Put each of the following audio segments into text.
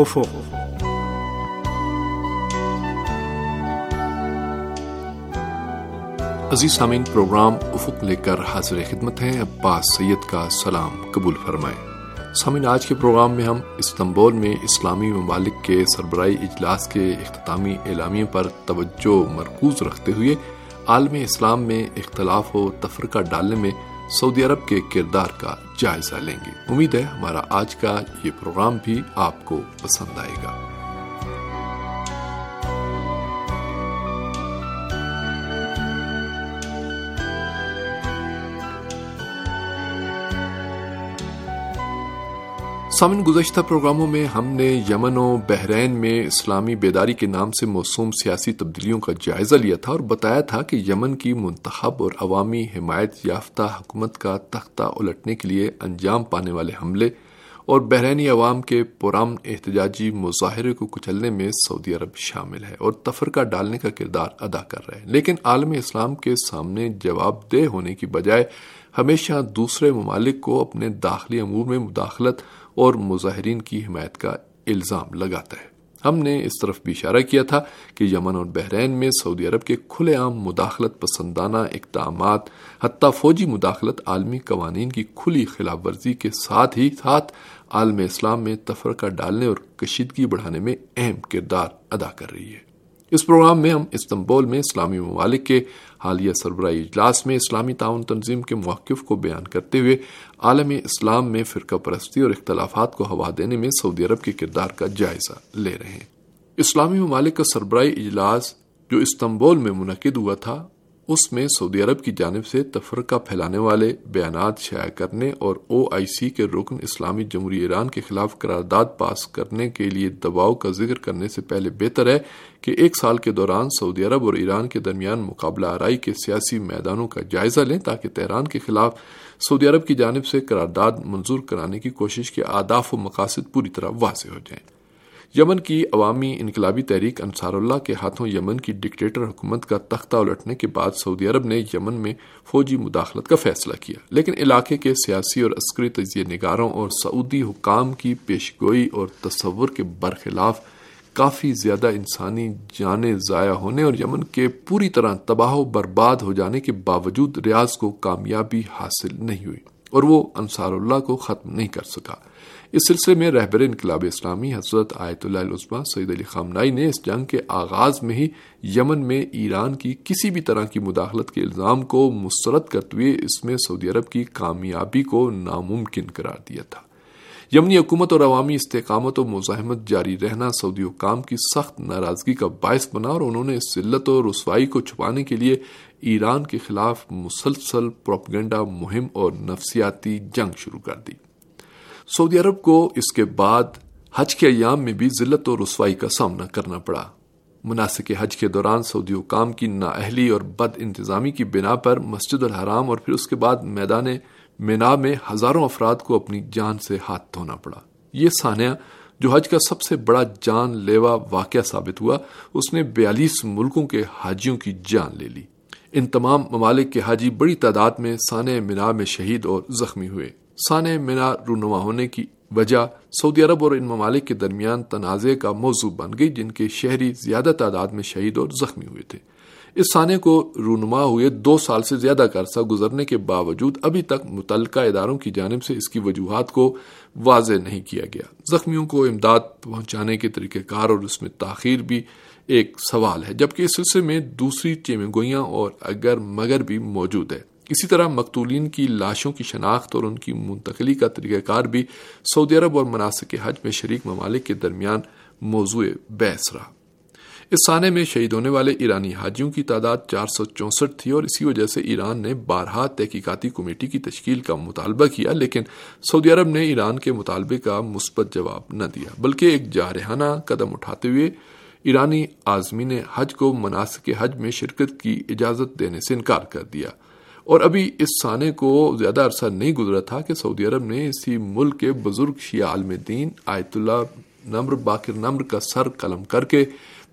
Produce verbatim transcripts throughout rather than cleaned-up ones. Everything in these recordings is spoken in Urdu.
افق، عزیز سامعین، پروگرام افق لے کر حاضر خدمت ہیں، عباس سید کا سلام قبول فرمائیں۔ سامعین، آج کے پروگرام میں ہم استنبول میں اسلامی ممالک کے سربراہی اجلاس کے اختتامی اعلامیے پر توجہ مرکوز رکھتے ہوئے عالم اسلام میں اختلاف و تفرقہ ڈالنے میں سعودی عرب کے کردار کا جائزہ لیں گے۔ امید ہے ہمارا آج کا یہ پروگرام بھی آپ کو پسند آئے گا۔ سامن، گزشتہ پروگراموں میں ہم نے یمن و بحرین میں اسلامی بیداری کے نام سے موسوم سیاسی تبدیلیوں کا جائزہ لیا تھا اور بتایا تھا کہ یمن کی منتخب اور عوامی حمایت یافتہ حکومت کا تختہ الٹنے کے لیے انجام پانے والے حملے اور بحرینی عوام کے پرامن احتجاجی مظاہرے کو کچلنے میں سعودی عرب شامل ہے اور تفرقہ ڈالنے کا کردار ادا کر رہے ہیں، لیکن عالم اسلام کے سامنے جواب دہ ہونے کی بجائے ہمیشہ دوسرے ممالک کو اپنے داخلی امور میں مداخلت اور مظاہرین کی حمایت کا الزام لگاتا ہے۔ ہم نے اس طرف بھی اشارہ کیا تھا کہ یمن اور بحرین میں سعودی عرب کے کھلے عام مداخلت پسندانہ اقدامات، حتیٰ فوجی مداخلت، عالمی قوانین کی کھلی خلاف ورزی کے ساتھ ہی ساتھ عالم اسلام میں تفرقہ ڈالنے اور کشیدگی بڑھانے میں اہم کردار ادا کر رہی ہے۔ اس پروگرام میں ہم استنبول میں اسلامی ممالک کے حالیہ سربراہی اجلاس میں اسلامی تعاون تنظیم کے موقف کو بیان کرتے ہوئے عالم اسلام میں فرقہ پرستی اور اختلافات کو ہوا دینے میں سعودی عرب کے کردار کا جائزہ لے رہے ہیں۔ اسلامی ممالک کا سربراہی اجلاس جو استنبول میں منعقد ہوا تھا، اس میں سعودی عرب کی جانب سے تفرقہ پھیلانے والے بیانات شائع کرنے اور او آئی سی کے رکن اسلامی جمہوری ایران کے خلاف قرارداد پاس کرنے کے لیے دباؤ کا ذکر کرنے سے پہلے بہتر ہے کہ ایک سال کے دوران سعودی عرب اور ایران کے درمیان مقابلہ آرائی کے سیاسی میدانوں کا جائزہ لیں تاکہ تہران کے خلاف سعودی عرب کی جانب سے قرارداد منظور کرانے کی کوشش کے اہداف و مقاصد پوری طرح واضح ہو جائیں۔ یمن کی عوامی انقلابی تحریک انصار اللہ کے ہاتھوں یمن کی ڈکٹیٹر حکومت کا تختہ الٹنے کے بعد سعودی عرب نے یمن میں فوجی مداخلت کا فیصلہ کیا، لیکن علاقے کے سیاسی اور عسکری تجزیہ نگاروں اور سعودی حکام کی پیشگوئی اور تصور کے برخلاف کافی زیادہ انسانی جانیں ضائع ہونے اور یمن کے پوری طرح تباہ و برباد ہو جانے کے باوجود ریاض کو کامیابی حاصل نہیں ہوئی اور وہ انصار اللہ کو ختم نہیں کر سکا۔ اس سلسلے میں رہبر انقلاب اسلامی حضرت آیت اللہ العظمیٰ سید علی خامنہ ای نے اس جنگ کے آغاز میں ہی یمن میں ایران کی کسی بھی طرح کی مداخلت کے الزام کو مسترد کرتے ہوئے اس میں سعودی عرب کی کامیابی کو ناممکن قرار دیا تھا۔ یمنی حکومت اور عوامی استحکامت و مزاحمت جاری رہنا سعودی حکام کی سخت ناراضگی کا باعث بنا اور انہوں نے اس ذلت و رسوائی کو چھپانے کے لیے ایران کے خلاف مسلسل پروپیگنڈا مہم اور نفسیاتی جنگ شروع کر دی۔ سعودی عرب کو اس کے بعد حج کے ایام میں بھی ذلت و رسوائی کا سامنا کرنا پڑا۔ مناسک حج کے دوران سعودی حکام کی نااہلی اور بد انتظامی کی بنا پر مسجد الحرام اور پھر اس کے بعد میدان مینا میں ہزاروں افراد کو اپنی جان سے ہاتھ دھونا پڑا۔ یہ سانحہ جو حج کا سب سے بڑا جان لیوا واقعہ ثابت ہوا، اس نے بیالیس ملکوں کے حاجیوں کی جان لے لی۔ ان تمام ممالک کے حاجی بڑی تعداد میں سانحہ مینا میں شہید اور زخمی ہوئے۔ سانحہ مینا رونما ہونے کی وجہ سعودی عرب اور ان ممالک کے درمیان تنازع کا موضوع بن گئی، جن کے شہری زیادہ تعداد میں شہید اور زخمی ہوئے تھے۔ اس سانحے کو رونما ہوئے دو سال سے زیادہ کا عرصہ گزرنے کے باوجود ابھی تک متعلقہ اداروں کی جانب سے اس کی وجوہات کو واضح نہیں کیا گیا۔ زخمیوں کو امداد پہنچانے کے طریقہ کار اور اس میں تاخیر بھی ایک سوال ہے، جبکہ اس سلسلے میں دوسری چیمگوئیاں اور اگر مگر بھی موجود ہے۔ اسی طرح مقتولین کی لاشوں کی شناخت اور ان کی منتقلی کا طریقہ کار بھی سعودی عرب اور مناسک حج میں شریک ممالک کے درمیان موضوع بحث رہا۔ اس سانحے میں شہید ہونے والے ایرانی حاجیوں کی تعداد چار سو چونسٹھ تھی اور اسی وجہ سے ایران نے بارہا تحقیقاتی کمیٹی کی تشکیل کا مطالبہ کیا، لیکن سعودی عرب نے ایران کے مطالبے کا مثبت جواب نہ دیا، بلکہ ایک جارحانہ قدم اٹھاتے ہوئے ایرانی عازمین حج کو مناسک حج میں شرکت کی اجازت دینے سے انکار کر دیا۔ اور ابھی اس سانحے کو زیادہ عرصہ نہیں گزرا تھا کہ سعودی عرب نے اسی ملک کے بزرگ شیعہ عالم دین آیت اللہ باقر النمر کا سر قلم کر کے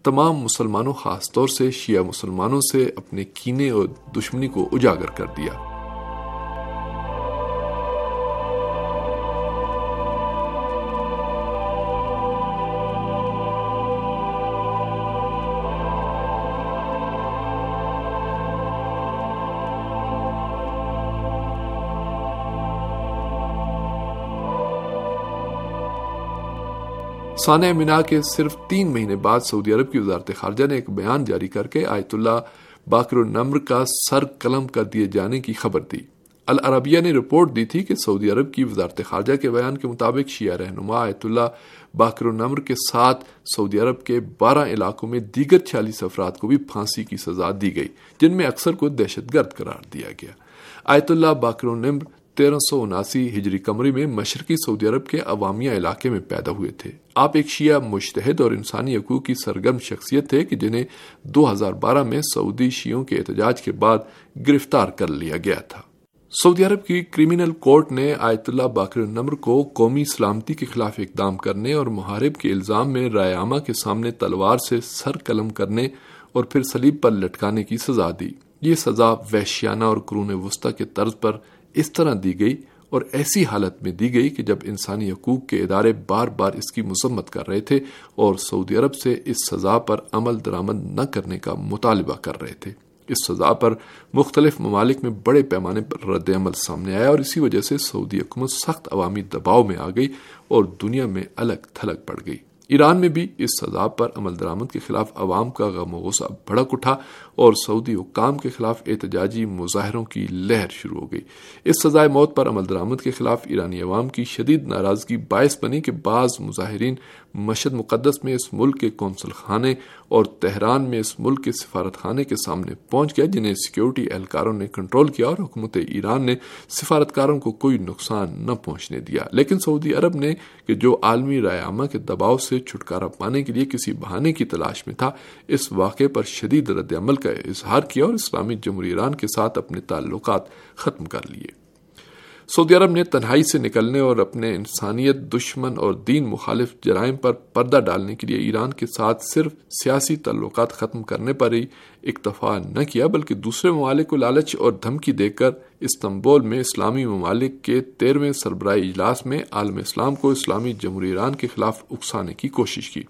تمام مسلمانوں، خاص طور سے شیعہ مسلمانوں سے اپنے کینے اور دشمنی کو اجاگر کر دیا۔ سانحہ مینا کے صرف تین مہینے بعد سعودی عرب کی وزارت خارجہ نے ایک بیان جاری کر کے آیت اللہ باقر النمر کا سر قلم کر دیے جانے کی خبر دی۔ العربیہ نے رپورٹ دی تھی کہ سعودی عرب کی وزارت خارجہ کے بیان کے مطابق شیعہ رہنما آیت اللہ باقر النمر کے ساتھ سعودی عرب کے بارہ علاقوں میں دیگر چھیالیس افراد کو بھی پھانسی کی سزا دی گئی، جن میں اکثر کو دہشت گرد قرار دیا گیا۔ آیت اللہ باقر النمر تیرہ سو اناسی ہجری قمری میں مشرقی سعودی عرب کے عوامیہ علاقے میں پیدا ہوئے تھے۔ آپ ایک شیعہ مجتہد اور انسانی حقوق کی سرگرم شخصیت تھے کہ جنہیں دو ہزار بارہ میں سعودی شیعوں کے احتجاج کے بعد گرفتار کر لیا گیا تھا۔ سعودی عرب کی کریمنل کورٹ نے آیت اللہ باقر النمر کو قومی سلامتی کے خلاف اقدام کرنے اور محارب کے الزام میں رائے عامہ کے سامنے تلوار سے سر قلم کرنے اور پھر صلیب پر لٹکانے کی سزا دی۔ یہ سزا وحشیانہ اور قرون وسطی کے طرز پر اس طرح دی گئی اور ایسی حالت میں دی گئی کہ جب انسانی حقوق کے ادارے بار بار اس کی مذمت کر رہے تھے اور سعودی عرب سے اس سزا پر عمل درآمد نہ کرنے کا مطالبہ کر رہے تھے۔ اس سزا پر مختلف ممالک میں بڑے پیمانے پر رد عمل سامنے آیا اور اسی وجہ سے سعودی حکومت سخت عوامی دباؤ میں آ گئی اور دنیا میں الگ تھلگ پڑ گئی۔ ایران میں بھی اس سزا پر عمل درآمد کے خلاف عوام کا غم و غصہ بھڑک اٹھا اور سعودی حکام کے خلاف احتجاجی مظاہروں کی لہر شروع ہو گئی۔ اس سزائے موت پر عمل درآمد کے خلاف ایرانی عوام کی شدید ناراضگی باعث بنی کہ بعض مظاہرین مشہد مقدس میں اس ملک کے قونصل خانے اور تہران میں اس ملک کے سفارت خانے کے سامنے پہنچ گئے، جنہیں سیکیورٹی اہلکاروں نے کنٹرول کیا اور حکومت ایران نے سفارتکاروں کو کوئی نقصان نہ پہنچنے دیا۔ لیکن سعودی عرب نے کہ جو عالمی رائے عامہ کے دباؤ سے چھٹکارا پانے کے لیے کسی بہانے کی تلاش میں تھا، اس واقعے پر شدید رد عمل کا اظہار کیا اور اسلامی جمہوریہ ایران کے ساتھ اپنے تعلقات ختم کر لیے۔ سعودی عرب نے تنہائی سے نکلنے اور اپنے انسانیت دشمن اور دین مخالف جرائم پر پردہ ڈالنے کے لیے ایران کے ساتھ صرف سیاسی تعلقات ختم کرنے پر ہی اکتفا نہ کیا، بلکہ دوسرے ممالک کو لالچ اور دھمکی دے کر استنبول میں اسلامی ممالک کے تیرہویں سربراہی اجلاس میں عالم اسلام کو اسلامی جمہوریہ ایران کے خلاف اکسانے کی کوشش کی۔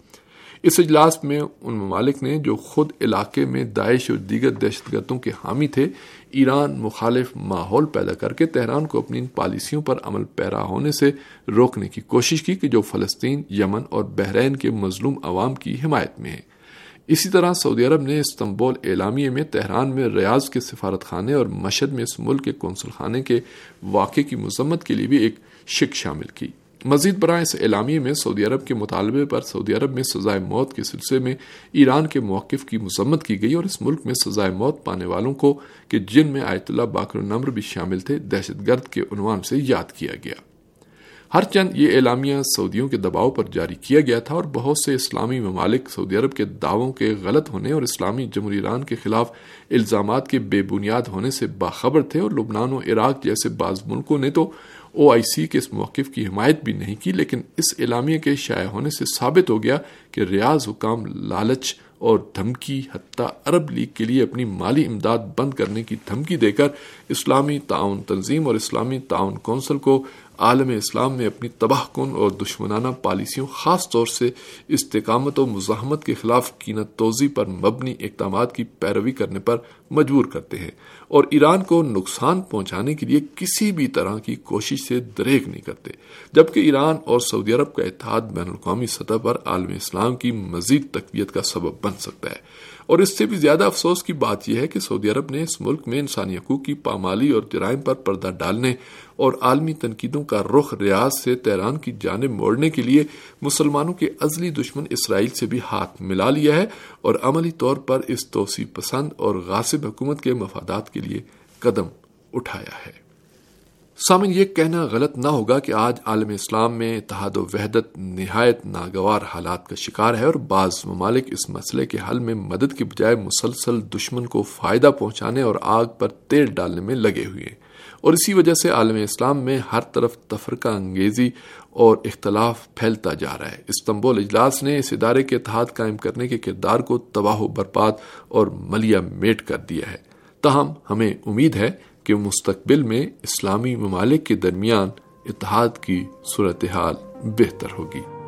اس اجلاس میں ان ممالک نے جو خود علاقے میں داعش اور دیگر دہشت گردوں کے حامی تھے، ایران مخالف ماحول پیدا کر کے تہران کو اپنی ان پالیسیوں پر عمل پیرا ہونے سے روکنے کی کوشش کی کہ جو فلسطین، یمن اور بحرین کے مظلوم عوام کی حمایت میں ہیں۔ اسی طرح سعودی عرب نے استنبول اعلامیے میں تہران میں ریاض کے سفارت خانے اور مشہد میں اس ملک کے قونصل خانے کے واقعے کی مذمت کے لیے بھی ایک شک شامل کی۔ مزید برآں اس اعلامیے میں سعودی عرب کے مطالبے پر سعودی عرب میں سزائے موت کے سلسلے میں ایران کے موقف کی مذمت کی گئی اور اس ملک میں سزائے موت پانے والوں کو، کہ جن میں آیت اللہ باقر النمر بھی شامل تھے، دہشت گرد کے عنوان سے یاد کیا گیا۔ ہر چند یہ اعلامیہ سعودیوں کے دباؤ پر جاری کیا گیا تھا اور بہت سے اسلامی ممالک سعودی عرب کے دعووں کے غلط ہونے اور اسلامی جمہوریہ ایران کے خلاف الزامات کے بے بنیاد ہونے سے باخبر تھے، اور لبنان و عراق جیسے بعض ملکوں نے تو او آئی سی کے اس موقف کی حمایت بھی نہیں کی، لیکن اس اعلامیہ کے شائع ہونے سے ثابت ہو گیا کہ ریاض حکام لالچ اور دھمکی، حتیٰ عرب لیگ کے لیے اپنی مالی امداد بند کرنے کی دھمکی دے کر اسلامی تعاون تنظیم اور اسلامی تعاون کونسل کو عالم اسلام میں اپنی تباہ کن اور دشمنانہ پالیسیوں، خاص طور سے استقامت و مزاحمت کے خلاف کینہ توزی پر مبنی اقدامات کی پیروی کرنے پر مجبور کرتے ہیں اور ایران کو نقصان پہنچانے کے لیے کسی بھی طرح کی کوشش سے دریغ نہیں کرتے، جبکہ ایران اور سعودی عرب کا اتحاد بین الاقوامی سطح پر عالم اسلام کی مزید تقویت کا سبب بن سکتا ہے۔ اور اس سے بھی زیادہ افسوس کی بات یہ ہے کہ سعودی عرب نے اس ملک میں انسانی حقوق کی پامالی اور جرائم پر پردہ ڈالنے اور عالمی تنقیدوں کا رخ ریاض سے تہران کی جانب موڑنے کے لیے مسلمانوں کے عزلی دشمن اسرائیل سے بھی ہاتھ ملا لیا ہے اور عملی طور پر اس توسیع پسند اور غاصب حکومت کے مفادات کے لیے قدم اٹھایا ہے۔ سامن، یہ کہنا غلط نہ ہوگا کہ آج عالم اسلام میں اتحاد و وحدت نہایت ناگوار حالات کا شکار ہے اور بعض ممالک اس مسئلے کے حل میں مدد کی بجائے مسلسل دشمن کو فائدہ پہنچانے اور آگ پر تیل ڈالنے میں لگے ہوئے ہیں، اور اسی وجہ سے عالم اسلام میں ہر طرف تفرقہ انگیزی اور اختلاف پھیلتا جا رہا ہے۔ استنبول اجلاس نے اس ادارے کے اتحاد قائم کرنے کے کردار کو تباہ و برباد اور ملیا میٹ کر دیا ہے۔ تاہم ہمیں امید ہے کہ مستقبل میں اسلامی ممالک کے درمیان اتحاد کی صورتحال بہتر ہوگی۔